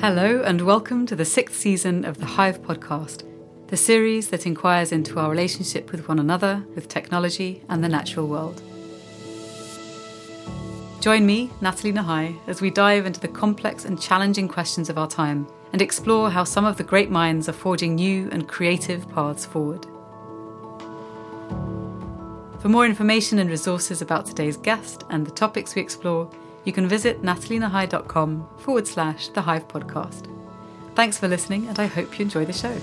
Hello and welcome to the 6th season of The Hive Podcast, the series that inquires into our relationship with one another, with technology and the natural world. Join me, Natalie Nahai, as we dive into the complex and challenging questions of our time and explore how some of the great minds are forging new and creative paths forward. For more information and resources about today's guest and the topics we explore, you can visit natalienahai.com/The Hive Podcast. Thanks for listening, and I hope you enjoy the show.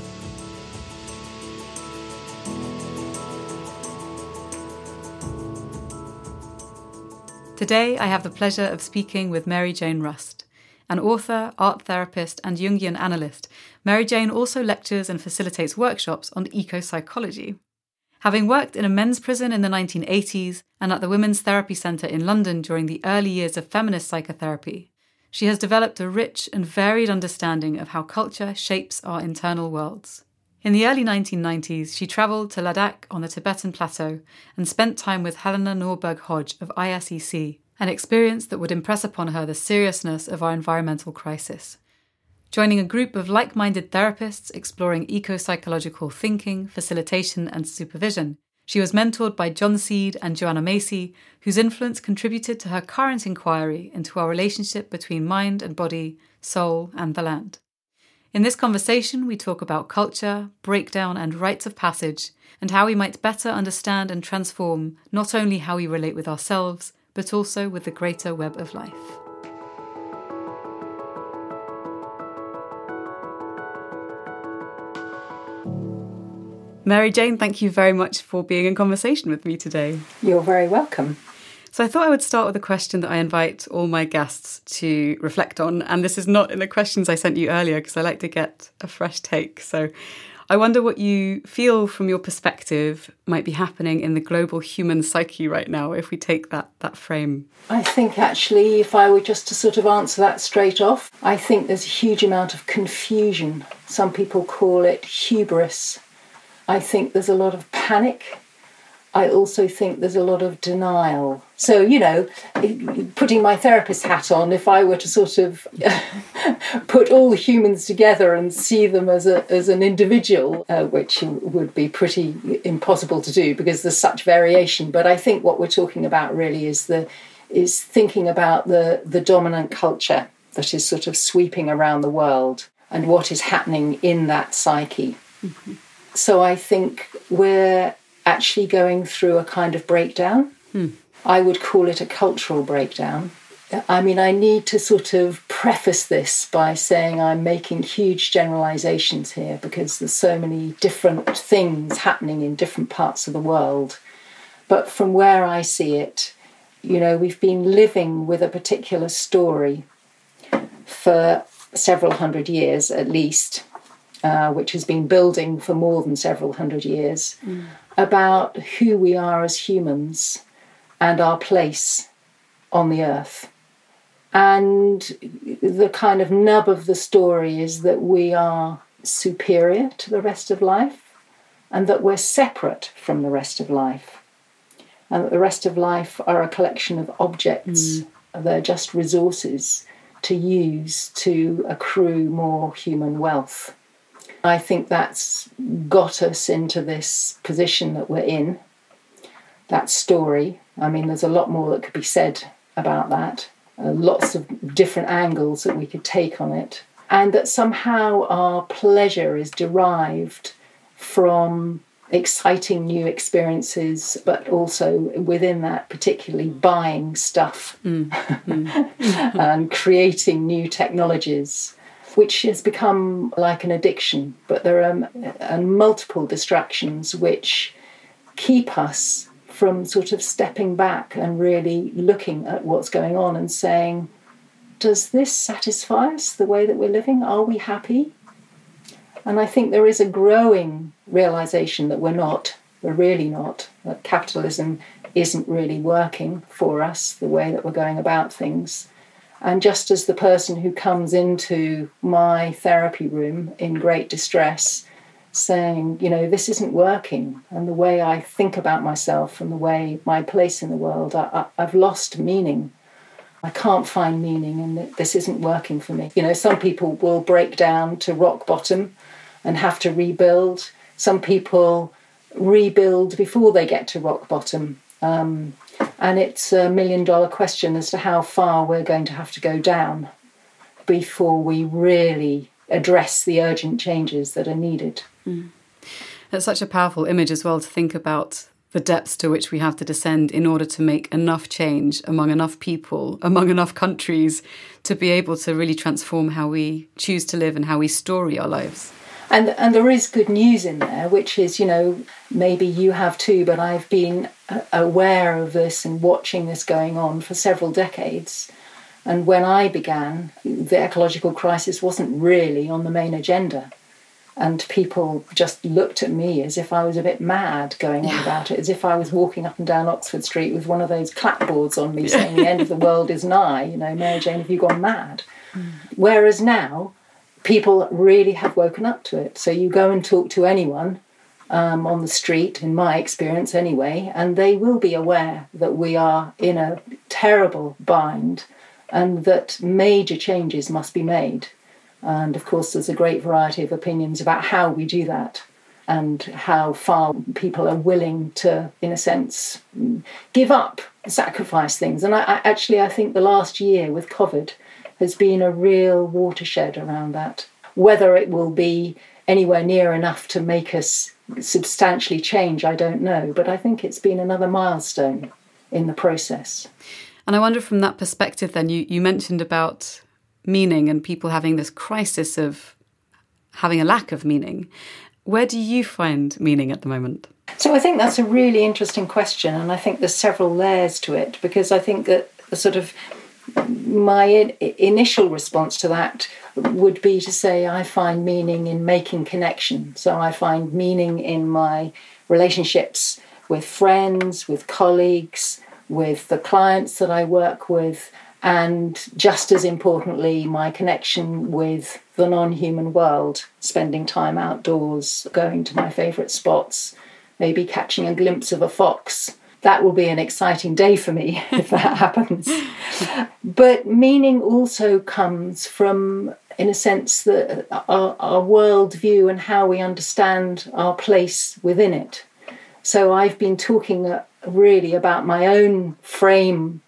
Today, I have the pleasure of speaking with Mary-Jayne Rust. An author, art therapist, and Jungian analyst, Mary-Jayne also lectures and facilitates workshops on ecopsychology. Having worked in a men's prison in the 1980s and at the Women's Therapy Centre in London during the early years of feminist psychotherapy, she has developed a rich and varied understanding of how culture shapes our internal worlds. In the early 1990s, she travelled to Ladakh on the Tibetan Plateau and spent time with Helena Norberg-Hodge of ISEC, an experience that would impress upon her the seriousness of our environmental crisis. Joining a group of like-minded therapists exploring eco-psychological thinking, facilitation and supervision, she was mentored by John Seed and Joanna Macy, whose influence contributed to her current inquiry into our relationship between mind and body, soul and the land. In this conversation, we talk about culture, breakdown and rites of passage, and how we might better understand and transform not only how we relate with ourselves, but also with the greater web of life. Mary-Jayne, thank you very much for being in conversation with me today. You're very welcome. So I thought I would start with a question that I invite all my guests to reflect on. And this is not in the questions I sent you earlier because I like to get a fresh take. So I wonder what you feel from your perspective might be happening in the global human psyche right now, if we take that frame. I think actually, if I were just to sort of answer that straight off, I think there's a huge amount of confusion. Some people call it hubris. I think there's a lot of panic. I also think there's a lot of denial. So, you know, putting my therapist hat on, if I were to sort of put all humans together and see them as an individual, which would be pretty impossible to do because there's such variation. But I think what we're talking about really is thinking about the dominant culture that is sort of sweeping around the world and what is happening in that psyche. Mm-hmm. So I think we're actually going through a kind of breakdown. I would call it a cultural breakdown. I mean, I need to sort of preface this by saying I'm making huge generalisations here because there's so many different things happening in different parts of the world. But from where I see it, you know, we've been living with a particular story for several hundred years at least, which has been building for more than several hundred years, about who we are as humans and our place on the earth. And the kind of nub of the story is that we are superior to the rest of life and that we're separate from the rest of life and that the rest of life are a collection of objects. They're just resources to use to accrue more human wealth. I think that's got us into this position that we're in, that story. I mean, there's a lot more that could be said about that, lots of different angles that we could take on it, and that somehow our pleasure is derived from exciting new experiences, but also within that, particularly buying stuff and creating new technologies, which has become like an addiction. But there are multiple distractions which keep us from sort of stepping back and really looking at what's going on and saying, does this satisfy us, the way that we're living? Are we happy? And I think there is a growing realisation that we're not, we're really not, that capitalism isn't really working for us, the way that we're going about things. And just as the person who comes into my therapy room in great distress saying, you know, this isn't working, and the way I think about myself and the way my place in the world, I've lost meaning. I can't find meaning and this isn't working for me. You know, some people will break down to rock bottom and have to rebuild. Some people rebuild before they get to rock bottom. And it's $1 million question as to how far we're going to have to go down before we really address the urgent changes that are needed. Mm. That's such a powerful image as well, to think about the depths to which we have to descend in order to make enough change among enough people, among enough countries, to be able to really transform how we choose to live and how we story our lives. And there is good news in there, which is, you know, maybe you have too, but I've been aware of this and watching this going on for several decades. And when I began, the ecological crisis wasn't really on the main agenda. And people just looked at me as if I was a bit mad going on about it, as if I was walking up and down Oxford Street with one of those clapboards on me saying the end of the world is nigh, you know, Mary Jane, have you gone mad? Mm. Whereas now, people really have woken up to it. So you go and talk to anyone on the street, in my experience anyway, and they will be aware that we are in a terrible bind and that major changes must be made. And, of course, there's a great variety of opinions about how we do that and how far people are willing to, in a sense, give up, sacrifice things. And I think the last year with COVID has been a real watershed around that. Whether it will be anywhere near enough to make us substantially change, I don't know. But I think it's been another milestone in the process. And I wonder from that perspective then, you mentioned about meaning and people having this crisis of having a lack of meaning. Where do you find meaning at the moment? So I think that's a really interesting question, and I think there's several layers to it, because I think that the sort of my initial response to that would be to say I find meaning in making connection. So I find meaning in my relationships with friends, with colleagues, with the clients that I work with, and just as importantly, my connection with the non-human world, spending time outdoors, going to my favourite spots, maybe catching a glimpse of a fox. That will be an exciting day for me if that happens. But meaning also comes from, in a sense, our worldview and how we understand our place within it. So I've been talking really about my own framework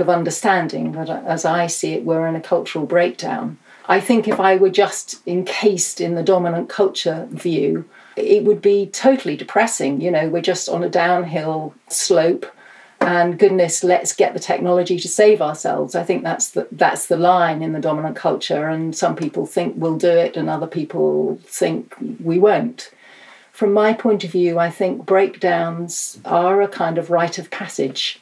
of understanding that, as I see it, we're in a cultural breakdown. I think if I were just encased in the dominant culture view, it would be totally depressing. You know, we're just on a downhill slope, and goodness, let's get the technology to save ourselves. I think that's the line in the dominant culture, and some people think we'll do it and other people think we won't. From my point of view, I think breakdowns are a kind of rite of passage,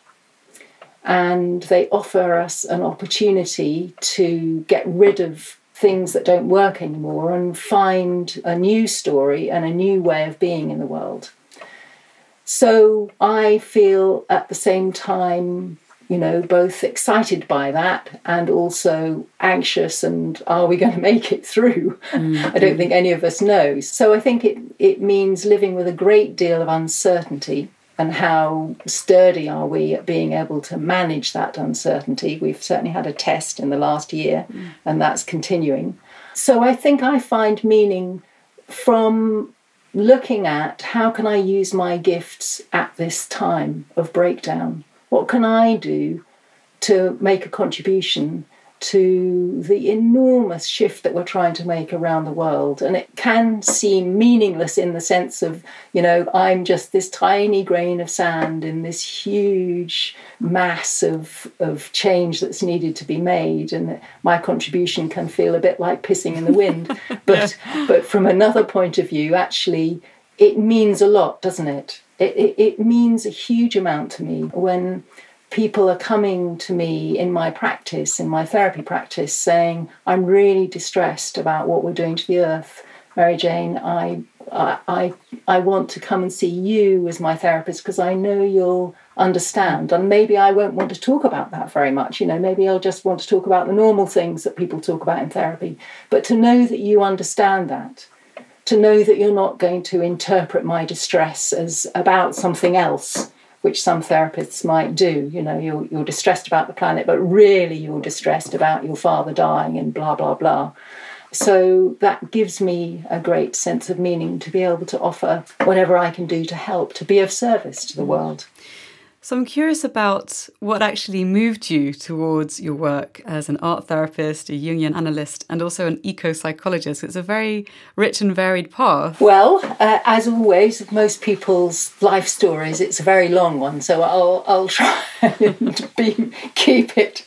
and they offer us an opportunity to get rid of things that don't work anymore and find a new story and a new way of being in the world. So I feel at the same time, you know, both excited by that and also anxious and are we going to make it through? Mm-hmm. I don't think any of us know. So I think it means living with a great deal of uncertainty. And how sturdy are we at being able to manage that uncertainty? We've certainly had a test in the last year, and that's continuing. So I think I find meaning from looking at how can I use my gifts at this time of breakdown? What can I do to make a contribution to the enormous shift that we're trying to make around the world? And it can seem meaningless in the sense of, you know, I'm just this tiny grain of sand in this huge mass of change that's needed to be made, and my contribution can feel a bit like pissing in the wind. But from another point of view, actually, it means a lot, doesn't it? It means a huge amount to me when people are coming to me in my practice, in my therapy practice, saying, I'm really distressed about what we're doing to the earth. Mary Jane, I want to come and see you as my therapist because I know you'll understand. And maybe I won't want to talk about that very much. You know, maybe I'll just want to talk about the normal things that people talk about in therapy. But to know that you understand that, to know that you're not going to interpret my distress as about something else, which some therapists might do. You know, you're distressed about the planet, but really you're distressed about your father dying and blah, blah, blah. So that gives me a great sense of meaning to be able to offer whatever I can do to help, to be of service to the world. So I'm curious about what actually moved you towards your work as an art therapist, a Jungian analyst, and also an eco-psychologist. It's a very rich and varied path. Well, as always, with most people's life stories, it's a very long one, so I'll try and keep it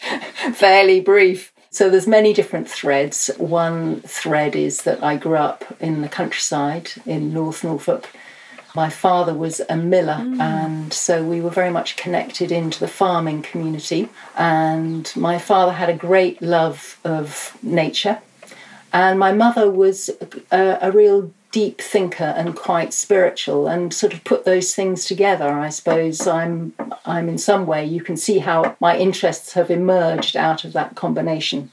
fairly brief. So there's many different threads. One thread is that I grew up in the countryside in North Norfolk. My father was a miller, and so we were very much connected into the farming community. And my father had a great love of nature. And my mother was a real deep thinker and quite spiritual, and sort of put those things together. I suppose I'm in some way, you can see how my interests have emerged out of that combination.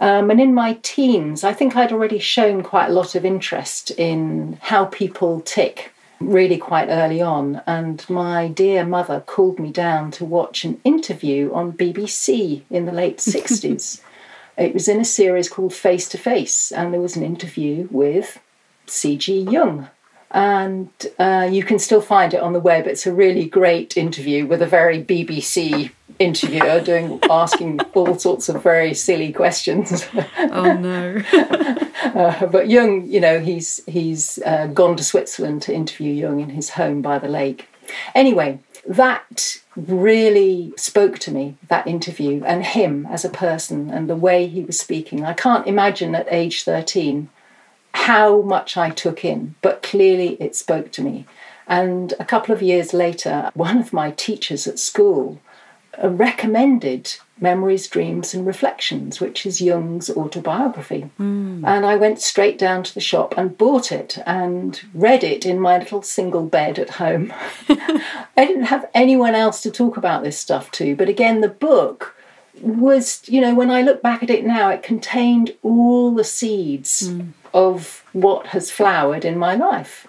And in my teens, I think I'd already shown quite a lot of interest in how people tick really quite early on. And my dear mother called me down to watch an interview on BBC in the late 60s. It was in a series called Face to Face, and there was an interview with C.G. Jung. And you can still find it on the web. It's a really great interview with a very BBC interviewer asking all sorts of very silly questions. Oh no! But Jung, you know, he's gone to Switzerland to interview Jung in his home by the lake. Anyway, that really spoke to me, that interview, and him as a person and the way he was speaking. I can't imagine at age 13. How much I took in, but clearly it spoke to me. And a couple of years later, one of my teachers at school recommended Memories, Dreams and Reflections, which is Jung's autobiography. And I went straight down to the shop and bought it and read it in my little single bed at home. I didn't have anyone else to talk about this stuff to, but again, the book was, you know, when I look back at it now, it contained all the seeds of what has flowered in my life.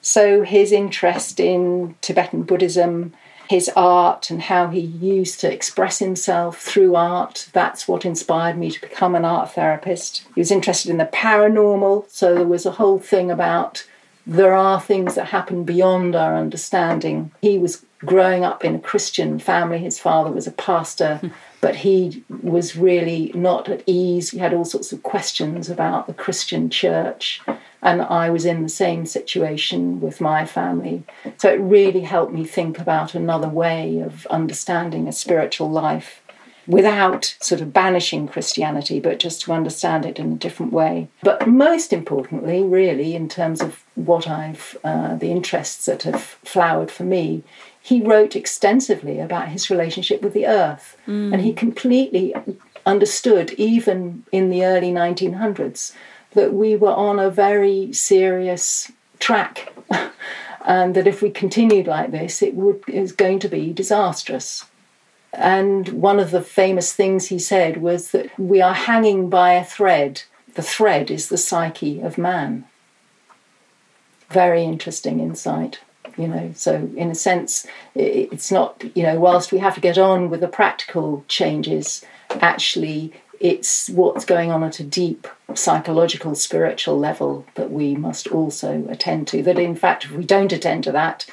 So his interest in Tibetan Buddhism, his art and how he used to express himself through art, that's what inspired me to become an art therapist. He was interested in the paranormal, so there was a whole thing about there are things that happen beyond our understanding. He was growing up in a Christian family. His father was a pastor, but he was really not at ease. He had all sorts of questions about the Christian church, and I was in the same situation with my family. So it really helped me think about another way of understanding a spiritual life without sort of banishing Christianity, but just to understand it in a different way. But most importantly, really, in terms of what I've, the interests that have flowered for me, he wrote extensively about his relationship with the earth. And he completely understood, even in the early 1900s, that we were on a very serious track and that if we continued like this, it was going to be disastrous. And one of the famous things he said was that we are hanging by a thread. The thread is the psyche of man. Very interesting insight, you know. So in a sense, it's not, you know, whilst we have to get on with the practical changes, actually it's what's going on at a deep psychological, spiritual level that we must also attend to. That in fact, if we don't attend to that,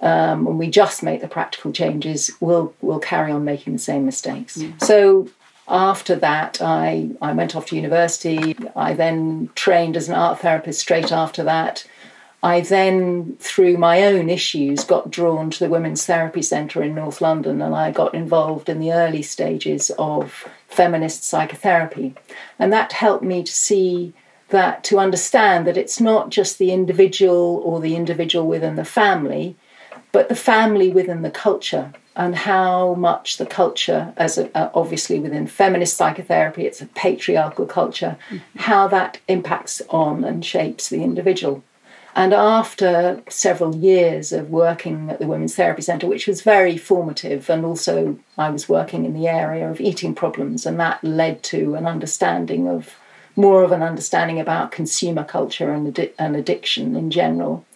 and we just make the practical changes, we'll carry on making the same mistakes. So after that, I went off to university. I then trained as an art therapist straight after that. I then, through my own issues, got drawn to the Women's Therapy Centre in North London, and I got involved in the early stages of feminist psychotherapy. And that helped me to see that, to understand that it's not just the individual or the individual within the family, but the family within the culture, and how much the culture, obviously within feminist psychotherapy, it's a patriarchal culture, how that impacts on and shapes the individual. And after several years of working at the Women's Therapy Centre, which was very formative, and also I was working in the area of eating problems, and that led to more of an understanding about consumer culture and addiction in general.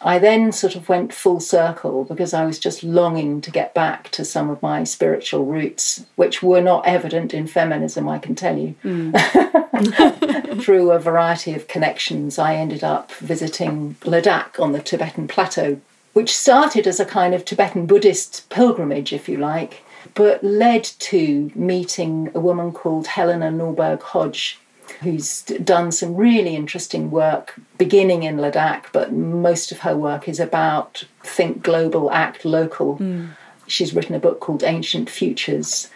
I then sort of went full circle because I was just longing to get back to some of my spiritual roots, which were not evident in feminism, I can tell you. Mm. Through a variety of connections, I ended up visiting Ladakh on the Tibetan plateau, which started as a kind of Tibetan Buddhist pilgrimage, if you like, but led to meeting a woman called Helena Norberg-Hodge, who's done some really interesting work, beginning in Ladakh, but most of her work is about think global, act local. Mm. She's written a book called Ancient Futures,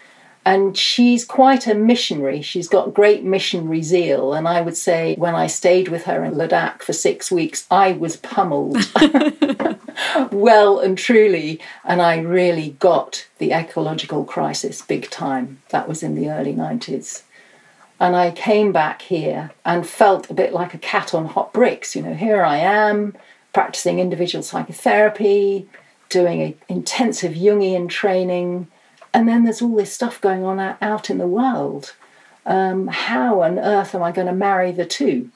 and she's quite a missionary. She's got great missionary zeal, and I would say when I stayed with her in Ladakh for 6 weeks, I was pummeled well and truly, and I really got the ecological crisis big time. That was in the early 90s. And I came back here and felt a bit like a cat on hot bricks. You know, here I am practicing individual psychotherapy, doing an intensive Jungian training. And then there's all this stuff going on out in the world. How on earth am I going to marry the two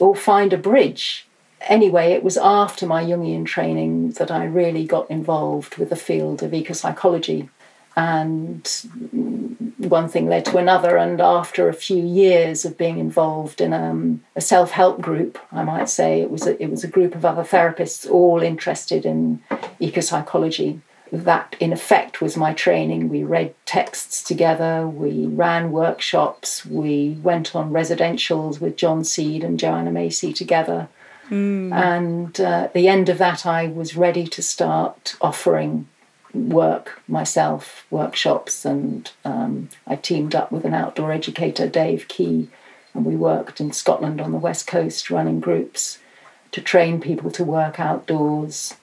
or find a bridge? Anyway, it was after my Jungian training that I really got involved with the field of ecopsychology. And one thing led to another, and after a few years of being involved in a self-help group, I might say, it was a group of other therapists all interested in ecopsychology. That, in effect, was my training. We read texts together, we ran workshops, we went on residentials with John Seed and Joanna Macy together. Mm. And at the end of that, I was ready to start offering work myself, workshops, and I teamed up with an outdoor educator, Dave Key, and we worked in Scotland on the West Coast running groups to train people to work outdoors,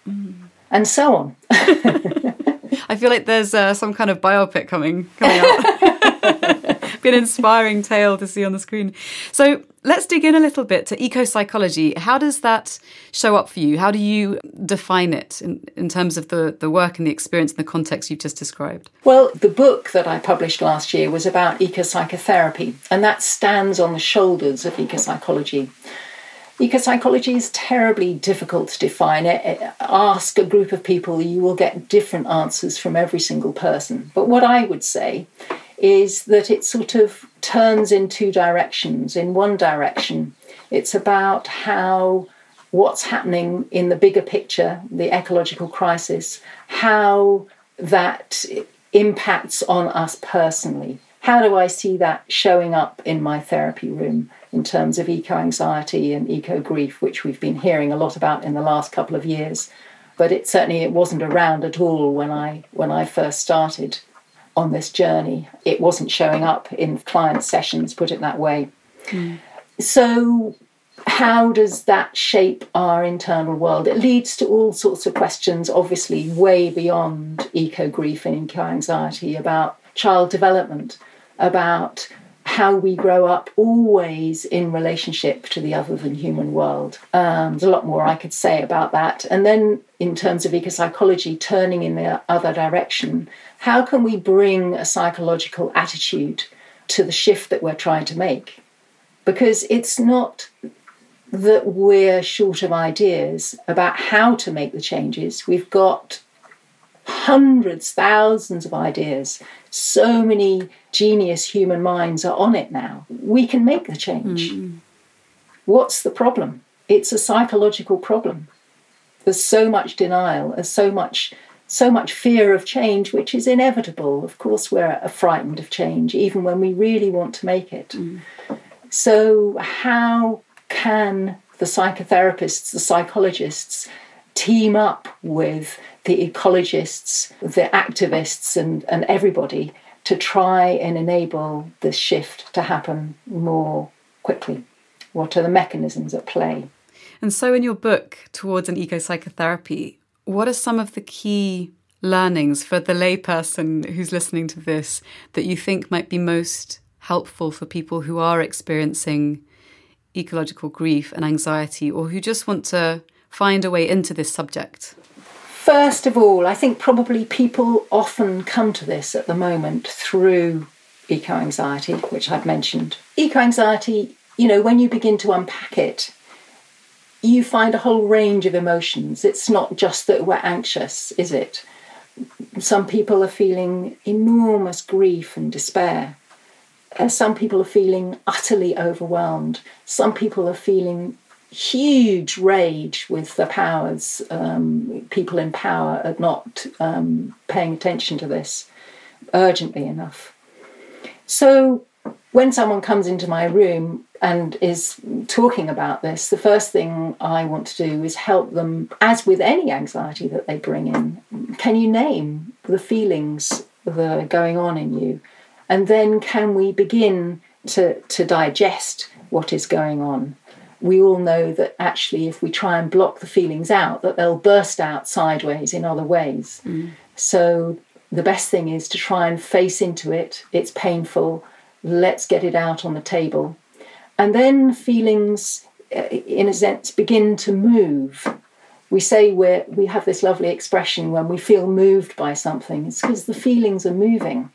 and so on. I feel like there's some kind of biopic coming up. An inspiring tale to see on the screen. So let's dig in a little bit to ecopsychology. How does that show up for you? How do you define it in terms of the work and the experience and the context you've just described? Well, the book that I published last year was about ecopsychotherapy, and that stands on the shoulders of ecopsychology. Ecopsychology is terribly difficult to define. Ask a group of people, you will get different answers from every single person. But what I would say is that it sort of turns in two directions. In one direction, it's about how what's happening in the bigger picture, the ecological crisis, how that impacts on us personally. How do I see that showing up in my therapy room in terms of eco-anxiety and eco-grief, which we've been hearing a lot about in the last couple of years, but it wasn't around at all when I first started on this journey. It wasn't showing up in client sessions, put it that way. Mm. So how does that shape our internal world? It leads to all sorts of questions, obviously way beyond eco-grief and eco-anxiety, about child development, about how we grow up always in relationship to the other than human world. There's a lot more I could say about that. And then in terms of ecopsychology, turning in the other direction, how can we bring a psychological attitude to the shift that we're trying to make? Because it's not that we're short of ideas about how to make the changes. We've got hundreds, thousands of ideas. So many genius human minds are on it now. We can make the change. Mm. What's the problem? It's a psychological problem. There's so much denial, there's so much fear of change, which is inevitable. Of course, we're frightened of change, even when we really want to make it. Mm. So how can the psychotherapists, the psychologists, team up with the ecologists, the activists, and everybody to try and enable this shift to happen more quickly? What are the mechanisms at play? And so in your book, Towards an Ecopsychotherapy, what are some of the key learnings for the layperson who's listening to this that you think might be most helpful for people who are experiencing ecological grief and anxiety, or who just want to find a way into this subject? First of all, I think probably people often come to this at the moment through eco-anxiety, which I've mentioned. Eco-anxiety, you know, when you begin to unpack it, you find a whole range of emotions. It's not just that we're anxious, is it? Some people are feeling enormous grief and despair. Some people are feeling utterly overwhelmed. Some people are feeling huge rage with the powers. People in power are not paying attention to this urgently enough. So when someone comes into my room and is talking about this, the first thing I want to do is help them, as with any anxiety that they bring in. Can you name the feelings that are going on in you? And then can we begin to digest what is going on? We all know that actually if we try and block the feelings out, that they'll burst out sideways in other ways. Mm. So the best thing is to try and face into it. It's painful. Let's get it out on the table. And then feelings, in a sense, begin to move. We say we have this lovely expression when we feel moved by something. It's because the feelings are moving.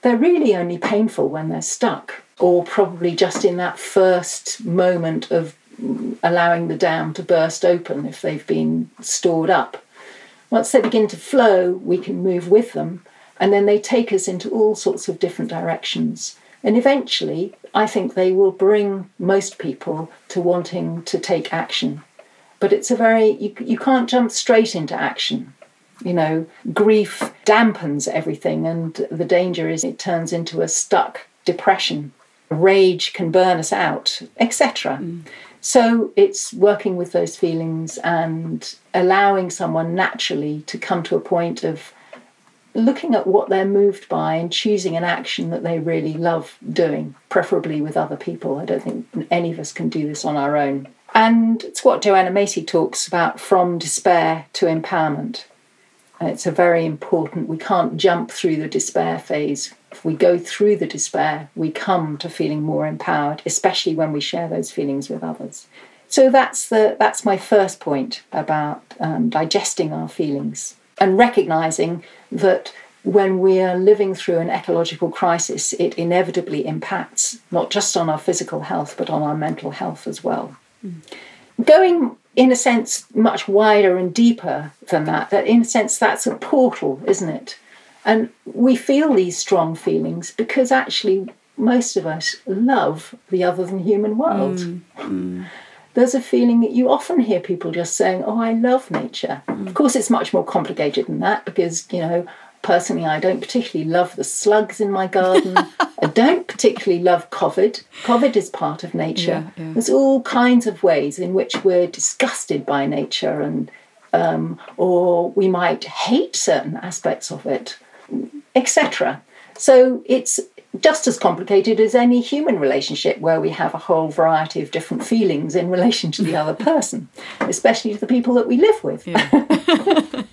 They're really only painful when they're stuck, or probably just in that first moment of allowing the dam to burst open if they've been stored up. Once they begin to flow, we can move with them, and then they take us into all sorts of different directions. And eventually, I think they will bring most people to wanting to take action. But it's you can't jump straight into action. You know, grief dampens everything, and the danger is it turns into a stuck depression. Rage can burn us out, etc. Mm. So it's working with those feelings and allowing someone naturally to come to a point of looking at what they're moved by and choosing an action that they really love doing, preferably with other people. I don't think any of us can do this on our own. And it's what Joanna Macy talks about, from despair to empowerment. It's a very important, we can't jump through the despair phase. If we go through the despair, we come to feeling more empowered, especially when we share those feelings with others. So that's my first point about digesting our feelings and recognising that when we are living through an ecological crisis, it inevitably impacts not just on our physical health, but on our mental health as well. Mm. Going, in a sense, much wider and deeper than that, in a sense, that's a portal, isn't it? And we feel these strong feelings because actually most of us love the other than human world. Mm, mm. There's a feeling that you often hear people just saying, oh, I love nature. Mm. Of course, it's much more complicated than that because, you know, personally, I don't particularly love the slugs in my garden. I don't particularly love COVID. COVID is part of nature. Yeah, yeah. There's all kinds of ways in which we're disgusted by nature, and or we might hate certain aspects of it, etc. So it's just as complicated as any human relationship where we have a whole variety of different feelings in relation to the other person, especially to the people that we live with. Yeah.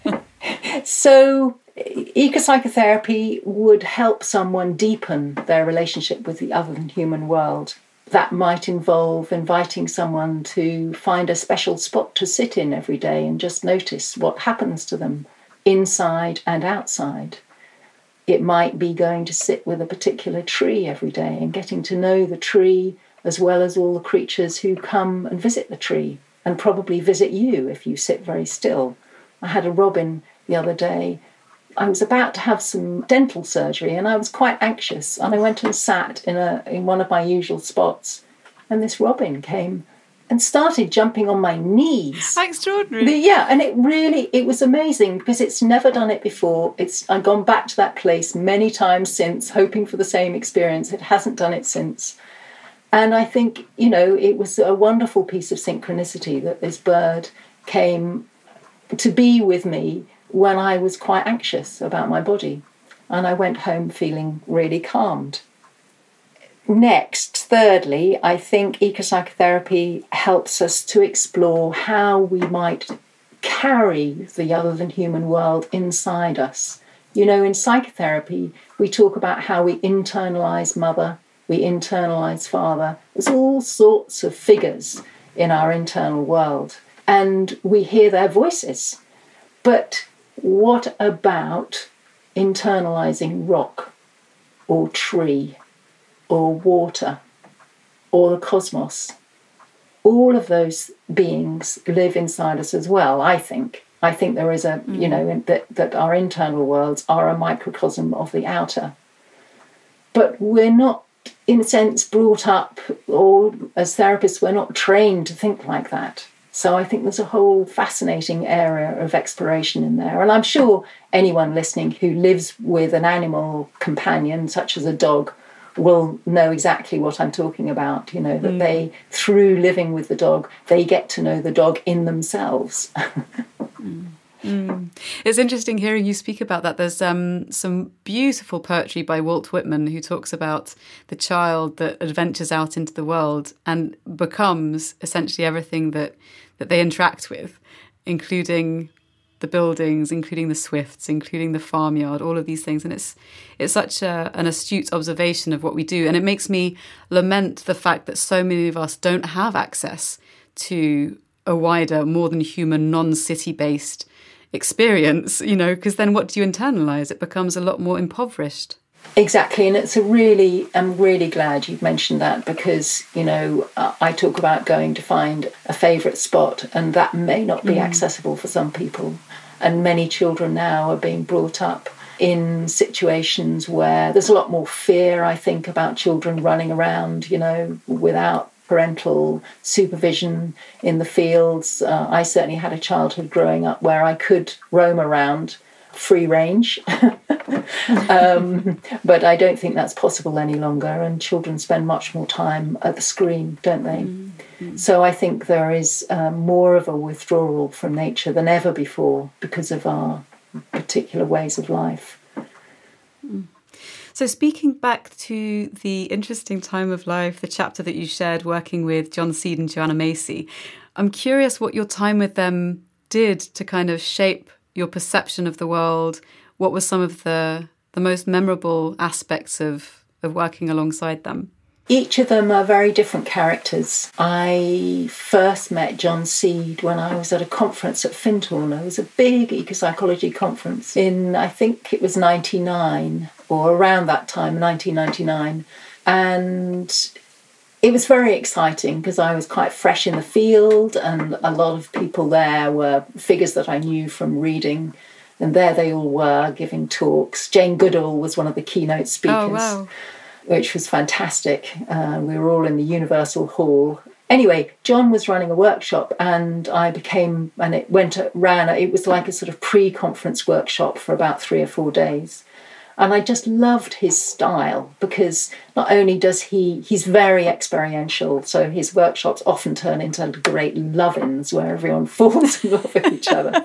So ecopsychotherapy would help someone deepen their relationship with the other than human world. That might involve inviting someone to find a special spot to sit in every day and just notice what happens to them inside and outside. It might be going to sit with a particular tree every day and getting to know the tree as well as all the creatures who come and visit the tree, and probably visit you if you sit very still. I had a robin the other day. I was about to have some dental surgery and I was quite anxious, and I went and sat in one of my usual spots, and this robin came and started jumping on my knees. Extraordinary. And it was amazing because it's never done it before. I've gone back to that place many times since, hoping for the same experience. It hasn't done it since. And I think, you know, it was a wonderful piece of synchronicity that this bird came to be with me when I was quite anxious about my body, and I went home feeling really calmed. Thirdly, I think ecopsychotherapy helps us to explore how we might carry the other than human world inside us. You know, in psychotherapy, we talk about how we internalise mother, we internalise father. There's all sorts of figures in our internal world, and we hear their voices. But what about internalising rock or tree or water or the cosmos? all of those beings live inside us as well, I think. I think there is a, you know, that our internal worlds are a microcosm of the outer. But we're not, in a sense, brought up, or as therapists, we're not trained to think like that. So I think there's a whole fascinating area of exploration in there. And I'm sure anyone listening who lives with an animal companion, such as a dog, will know exactly what I'm talking about, you know, that they, through living with the dog, they get to know the dog in themselves. It's interesting hearing you speak about that. There's some beautiful poetry by Walt Whitman who talks about the child that adventures out into the world and becomes essentially everything that they interact with, including the buildings, including the swifts, including the farmyard, all of these things. And it's such an astute observation of what we do. And it makes me lament the fact that so many of us don't have access to a wider, more than human, non-city-based experience, you know, because then what do you internalise? It becomes a lot more impoverished. Exactly, and I'm really glad you've mentioned that, because, you know, I talk about going to find a favourite spot, and that may not be accessible for some people. And many children now are being brought up in situations where there's a lot more fear, I think, about children running around, you know, without parental supervision in the fields. I certainly had a childhood growing up where I could roam around free range, but I don't think that's possible any longer, and children spend much more time at the screen, don't they? Mm-hmm. So I think there is more of a withdrawal from nature than ever before because of our particular ways of life. Mm. So speaking back to the interesting time of life, the chapter that you shared working with John Seed and Joanna Macy, I'm curious what your time with them did to kind of shape your perception of the world. What were some of the most memorable aspects of working alongside them? Each of them are very different characters. I first met John Seed when I was at a conference at Findhorn. It was a big ecopsychology conference in, I think it was 99, or around that time, 1999. And it was very exciting because I was quite fresh in the field, and a lot of people there were figures that I knew from reading. And there they all were giving talks. Jane Goodall was one of the keynote speakers. Oh, wow. Which was fantastic. We were all in the Universal Hall. Anyway, John was running a workshop, it was like a sort of pre-conference workshop for about 3 or 4 days. And I just loved his style, because not only does he's very experiential, so his workshops often turn into great love-ins where everyone falls in love with each other.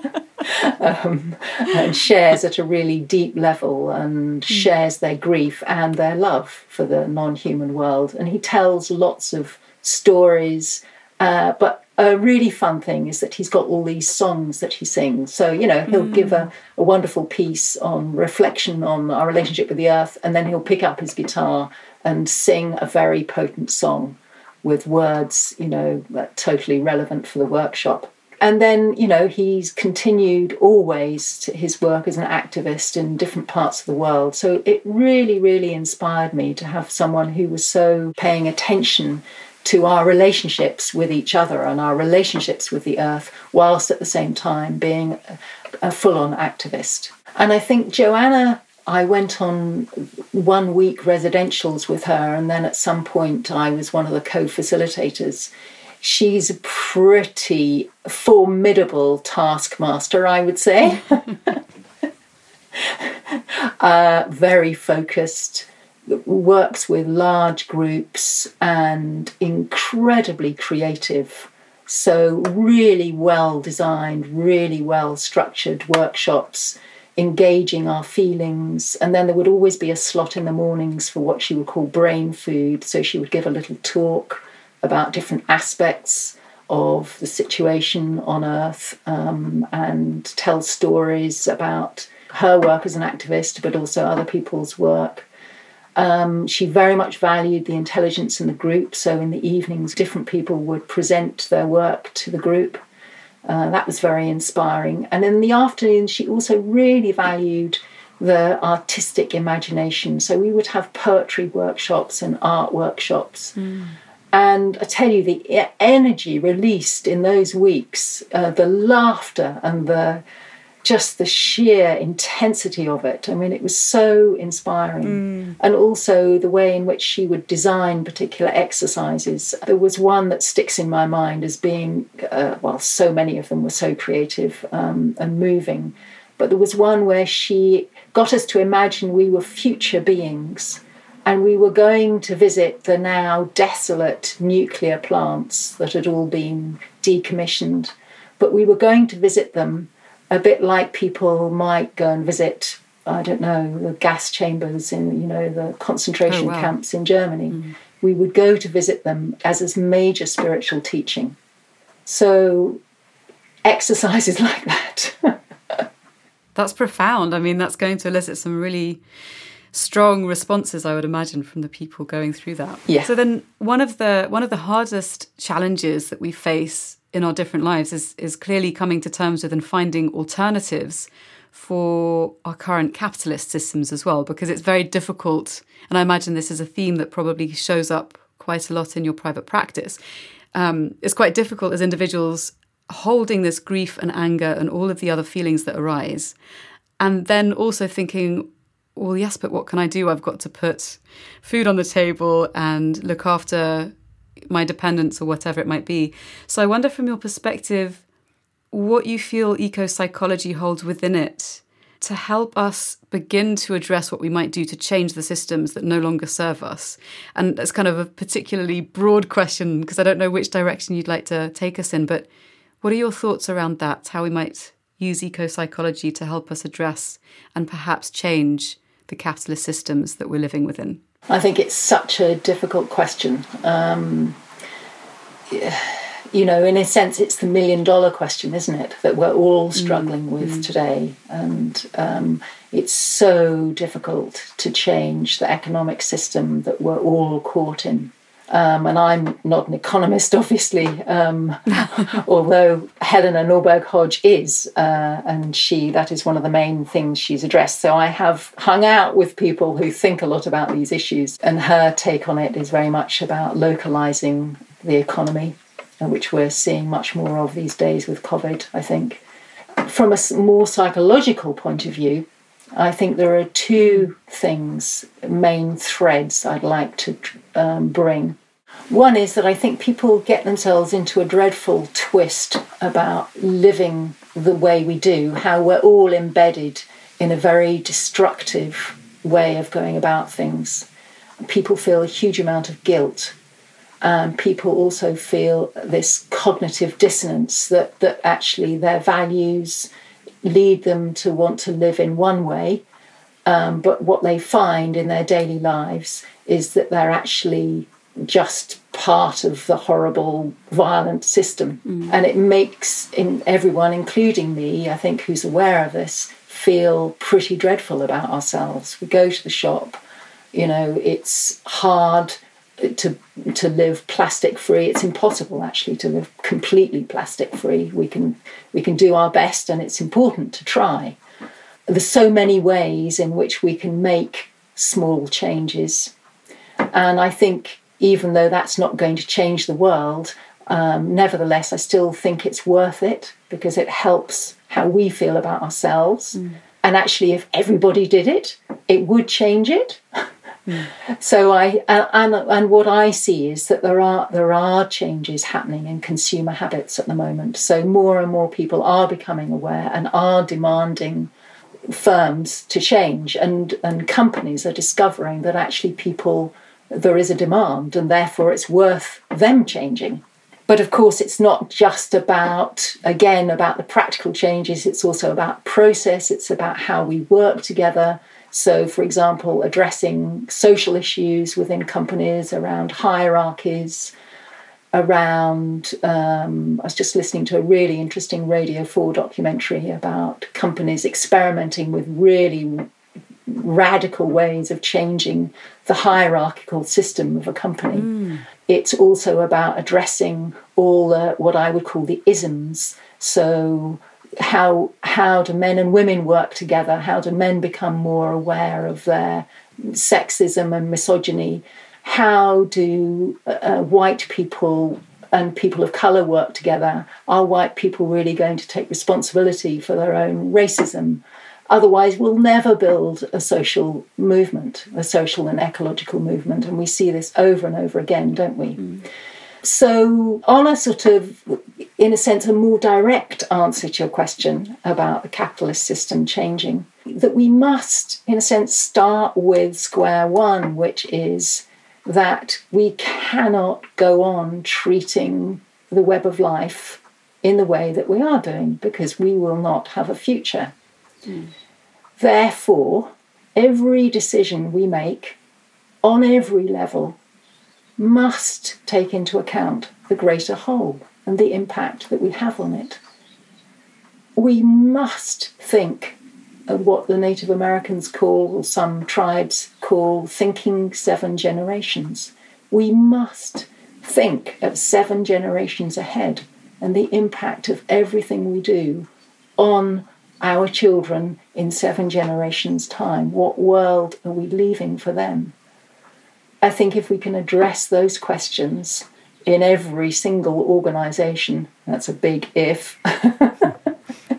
And shares at a really deep level, and shares their grief and their love for the non-human world. And he tells lots of stories, but a really fun thing is that he's got all these songs that he sings. So, you know, he'll give a wonderful piece on reflection on our relationship with the earth, and then he'll pick up his guitar and sing a very potent song with words, you know, totally relevant for the workshop. And then, you know, he's continued always his work as an activist in different parts of the world. So it really, really inspired me to have someone who was so paying attention to our relationships with each other and our relationships with the earth, whilst at the same time being a full-on activist. And I think Joanna, I went on 1 week residentials with her, and then at some point I was one of the co-facilitators. She's a pretty formidable taskmaster, I would say. Very focused, works with large groups, and incredibly creative. So really well designed, really well structured workshops, engaging our feelings. And then there would always be a slot in the mornings for what she would call brain food. So she would give a little talk about different aspects of the situation on Earth, and tell stories about her work as an activist, but also other people's work. She very much valued the intelligence in the group, so in the evenings different people would present their work to the group. That was very inspiring. And in the afternoon she also really valued the artistic imagination, so we would have poetry workshops and art workshops. And I tell you, the energy released in those weeks, the laughter and just the sheer intensity of it. I mean, it was so inspiring. Mm. And also the way in which she would design particular exercises. There was one that sticks in my mind as being, so many of them were so creative and moving. But there was one where she got us to imagine we were future beings. And we were going to visit the now desolate nuclear plants that had all been decommissioned. But we were going to visit them a bit like people might go and visit, I don't know, the gas chambers in, the concentration camps in Germany. Mm. We would go to visit them as major spiritual teaching. So exercises like that. That's profound. I mean, that's going to elicit some really strong responses, I would imagine, from the people going through that. Yeah. So then one of the hardest challenges that we face in our different lives is clearly coming to terms with and finding alternatives for our current capitalist systems as well, because it's very difficult. And I imagine this is a theme that probably shows up quite a lot in your private practice. It's quite difficult as individuals holding this grief and anger and all of the other feelings that arise. And then also thinking, well, yes, but what can I do? I've got to put food on the table and look after my dependents or whatever it might be. So I wonder, from your perspective, what you feel eco-psychology holds within it to help us begin to address what we might do to change the systems that no longer serve us. And that's kind of a particularly broad question, because I don't know which direction you'd like to take us in, but what are your thoughts around that, how we might use eco-psychology to help us address and perhaps change the capitalist systems that we're living within? I think it's such a difficult question. In a sense, it's the million-dollar question, isn't it, that we're all struggling with today. And it's so difficult to change the economic system that we're all caught in. And I'm not an economist, obviously, although Helena Norberg-Hodge is, and that is one of the main things she's addressed. So I have hung out with people who think a lot about these issues, and her take on it is very much about localising the economy, which we're seeing much more of these days with COVID, I think. From a more psychological point of view, I think there are two things, main threads I'd like to bring. One is that I think people get themselves into a dreadful twist about living the way we do, how we're all embedded in a very destructive way of going about things. People feel a huge amount of guilt. People also feel this cognitive dissonance that actually their values lead them to want to live in one way, but what they find in their daily lives is that they're actually just part of the horrible, violent system. Mm. And it makes everyone, including me, I think, who's aware of this, feel pretty dreadful about ourselves. We go to the shop, it's hard to live plastic free. It's impossible actually to live completely plastic free. We can do our best, and it's important to try. There's so many ways in which we can make small changes, and I think even though that's not going to change the world, nevertheless I still think it's worth it, because it helps how we feel about ourselves. Mm. And actually, if everybody did it, it would change it. Mm. So and what I see is that there are changes happening in consumer habits at the moment. So more and more people are becoming aware and are demanding firms to change, and companies are discovering that actually there is a demand, and therefore it's worth them changing. But of course, it's not just about the practical changes. It's also about process. It's about how we work together. So, for example, addressing social issues within companies around hierarchies, I was just listening to a really interesting Radio 4 documentary about companies experimenting with really radical ways of changing the hierarchical system of a company. Mm. It's also about addressing all what I would call the isms. So how do men and women work together? How do men become more aware of their sexism and misogyny? how do white people and people of colour work together? Are white people really going to take responsibility for their own racism? Otherwise, we'll never build a social movement, a social and ecological movement. And we see this over and over again, don't we? Mm. So on a sort of, in a sense, a more direct answer to your question about the capitalist system changing, that we must, in a sense, start with square one, which is that we cannot go on treating the web of life in the way that we are doing, because we will not have a future. Mm. Therefore, every decision we make on every level must take into account the greater whole and the impact that we have on it. We must think of what the Native Americans call, or some tribes call, thinking 7 generations. We must think of 7 generations ahead and the impact of everything we do on our children in 7 generations' time. What world are we leaving for them? I think if we can address those questions in every single organisation, that's a big if,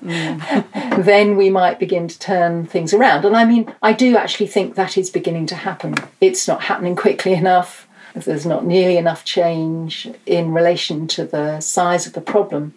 then we might begin to turn things around. And I mean, I do actually think that is beginning to happen. It's not happening quickly enough. There's not nearly enough change in relation to the size of the problem.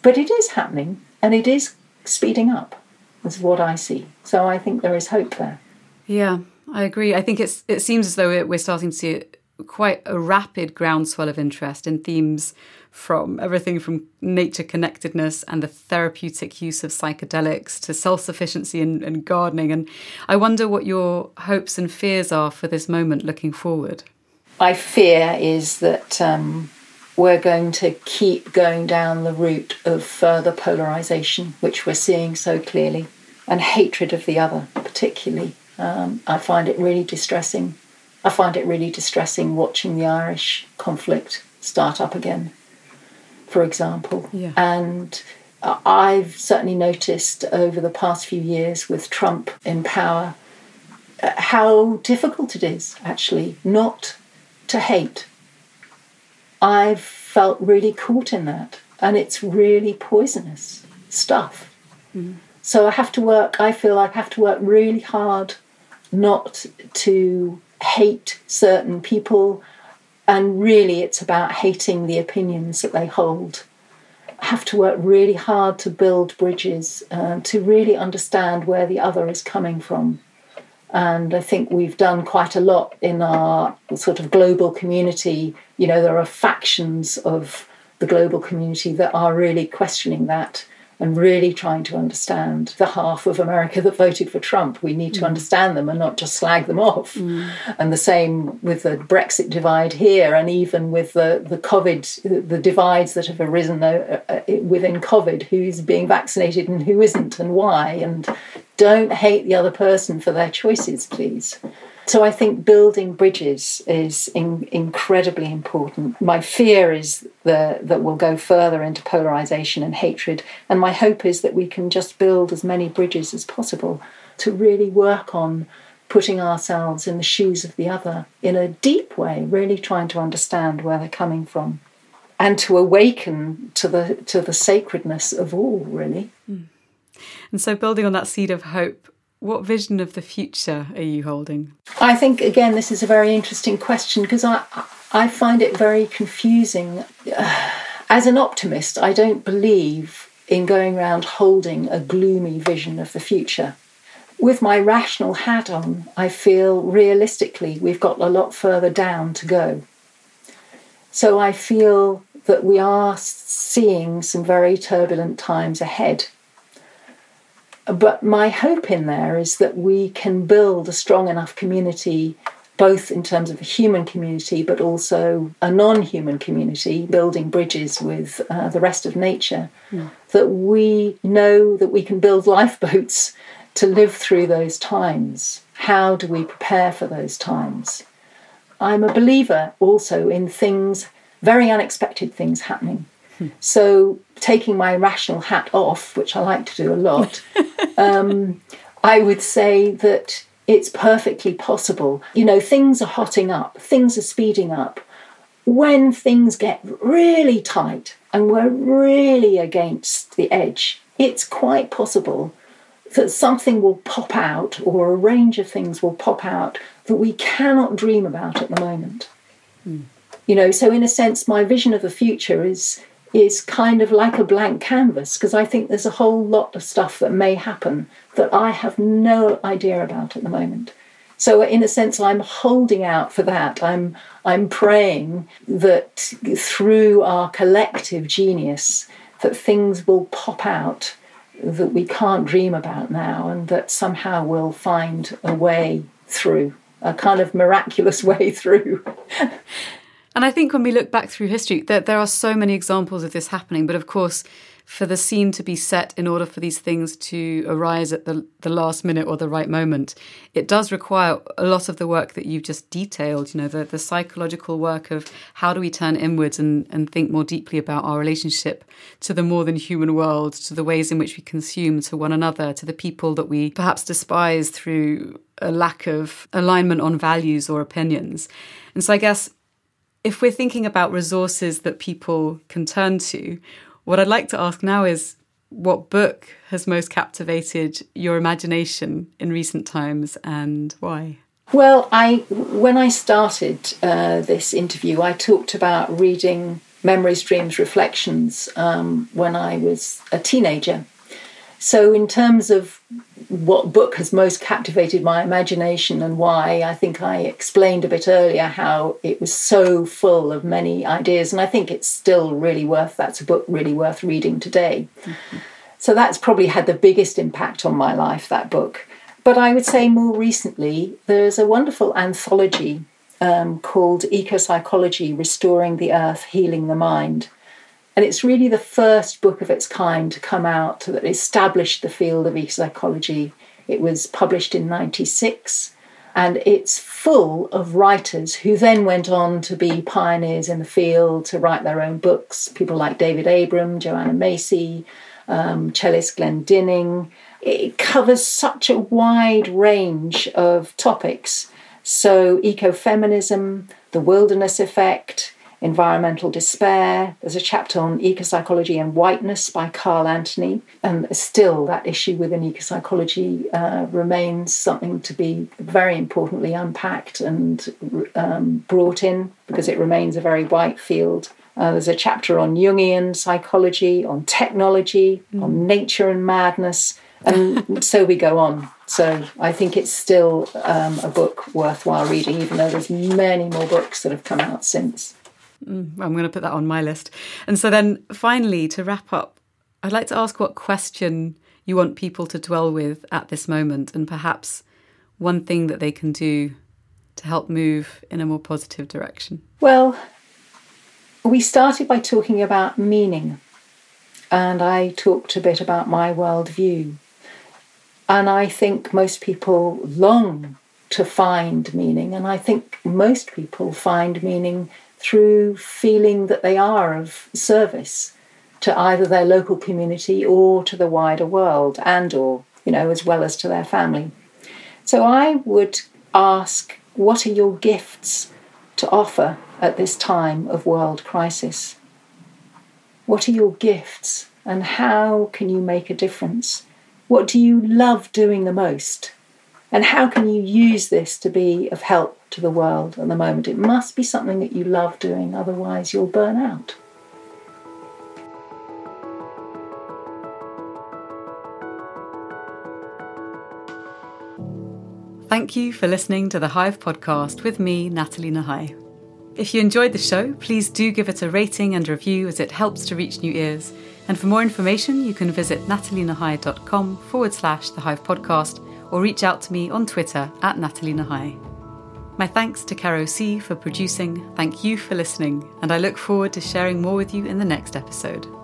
But it is happening, and it is speeding up, is what I see. So I think there is hope there. Yeah. I agree. I think it seems as though we're starting to see quite a rapid groundswell of interest in themes from everything from nature connectedness and the therapeutic use of psychedelics to self-sufficiency and gardening. And I wonder what your hopes and fears are for this moment looking forward. My fear is that we're going to keep going down the route of further polarisation, which we're seeing so clearly, and hatred of the other particularly. I find it really distressing. I find it really distressing watching the Irish conflict start up again, for example. Yeah. And I've certainly noticed over the past few years with Trump in power how difficult it is, actually, not to hate. I've felt really caught in that, and it's really poisonous stuff. Mm. So I feel like I have to work really hard not to hate certain people, and really it's about hating the opinions that they hold. I have to work really hard to build bridges, to really understand where the other is coming from. And I think we've done quite a lot in our sort of global community. You know, there are factions of the global community that are really questioning that and really trying to understand the half of America that voted for Trump. We need to understand them and not just slag them off. Mm. And the same with the Brexit divide here, and even with the COVID, the divides that have arisen within COVID, who's being vaccinated and who isn't and why. And don't hate the other person for their choices, please. So I think building bridges is incredibly important. My fear is that we'll go further into polarisation and hatred, and my hope is that we can just build as many bridges as possible to really work on putting ourselves in the shoes of the other in a deep way, really trying to understand where they're coming from and to awaken to the sacredness of all, really. Mm. And so building on that seed of hope, what vision of the future are you holding? I think, again, this is a very interesting question because I find it very confusing. As an optimist, I don't believe in going around holding a gloomy vision of the future. With my rational hat on, I feel realistically we've got a lot further down to go. So I feel that we are seeing some very turbulent times ahead. But my hope in there is that we can build a strong enough community, both in terms of a human community, but also a non-human community, building bridges with the rest of nature, that we know that we can build lifeboats to live through those times. How do we prepare for those times? I'm a believer also in things, very unexpected things happening. So taking my rational hat off, which I like to do a lot, I would say that It's perfectly possible. You know, things are hotting up, things are speeding up. When things get really tight and we're really against the edge, it's quite possible that something will pop out, or a range of things will pop out that we cannot dream about at the moment. Mm. You know, so in a sense, my vision of the future is kind of like a blank canvas, because I think there's a whole lot of stuff that may happen that I have no idea about at the moment. So in a sense, I'm holding out for that. I'm praying that through our collective genius that things will pop out that we can't dream about now, and that somehow we'll find a way through, a kind of miraculous way through. And I think when we look back through history, there are so many examples of this happening. But of course, for the scene to be set in order for these things to arise at the last minute or the right moment, it does require a lot of the work that you've just detailed, you know, the psychological work of how do we turn inwards and think more deeply about our relationship to the more than human world, to the ways in which we consume, to one another, to the people that we perhaps despise through a lack of alignment on values or opinions. And so I guess, if we're thinking about resources that people can turn to, what I'd like to ask now is, what book has most captivated your imagination in recent times, and why? Well, when I started this interview, I talked about reading Memories, Dreams, Reflections when I was a teenager. So in terms of what book has most captivated my imagination and why, I think I explained a bit earlier how it was so full of many ideas, and I think it's still really that's a book really worth reading today. Mm-hmm. So that's probably had the biggest impact on my life, that book. But I would say more recently, there's a wonderful anthology called Ecopsychology, Restoring the Earth, Healing the Mind. And it's really the first book of its kind to come out that established the field of ecopsychology. It was published in 1996, and it's full of writers who then went on to be pioneers in the field, to write their own books. People like David Abram, Joanna Macy, Chellis Glendinning. It covers such a wide range of topics. So ecofeminism, the wilderness effect, environmental despair. There's a chapter on ecopsychology and whiteness by Carl Anthony. And still, that issue within ecopsychology remains something to be very importantly unpacked and brought in, because it remains a very white field. There's a chapter on Jungian psychology, on technology, on nature and madness. And so we go on. So I think it's still a book worthwhile reading, even though there's many more books that have come out since. I'm going to put that on my list. And so then finally, to wrap up, I'd like to ask what question you want people to dwell with at this moment, and perhaps one thing that they can do to help move in a more positive direction. Well, we started by talking about meaning, and I talked a bit about my worldview. And I think most people long to find meaning, and I think most people find meaning through feeling that they are of service to either their local community or to the wider world, and or, you know, as well as to their family. So I would ask, what are your gifts to offer at this time of world crisis? What are your gifts, and how can you make a difference? What do you love doing the most? And how can you use this to be of help to the world at the moment? It must be something that you love doing, otherwise you'll burn out. Thank you for listening to The Hive Podcast with me, Natalie Nahai. If you enjoyed the show, please do give it a rating and review, as it helps to reach new ears. And for more information, you can visit natalienahai.com/The Hive Podcast, or reach out to me on Twitter @Natalie Nahai. My thanks to Caro C for producing. Thank you for listening, and I look forward to sharing more with you in the next episode.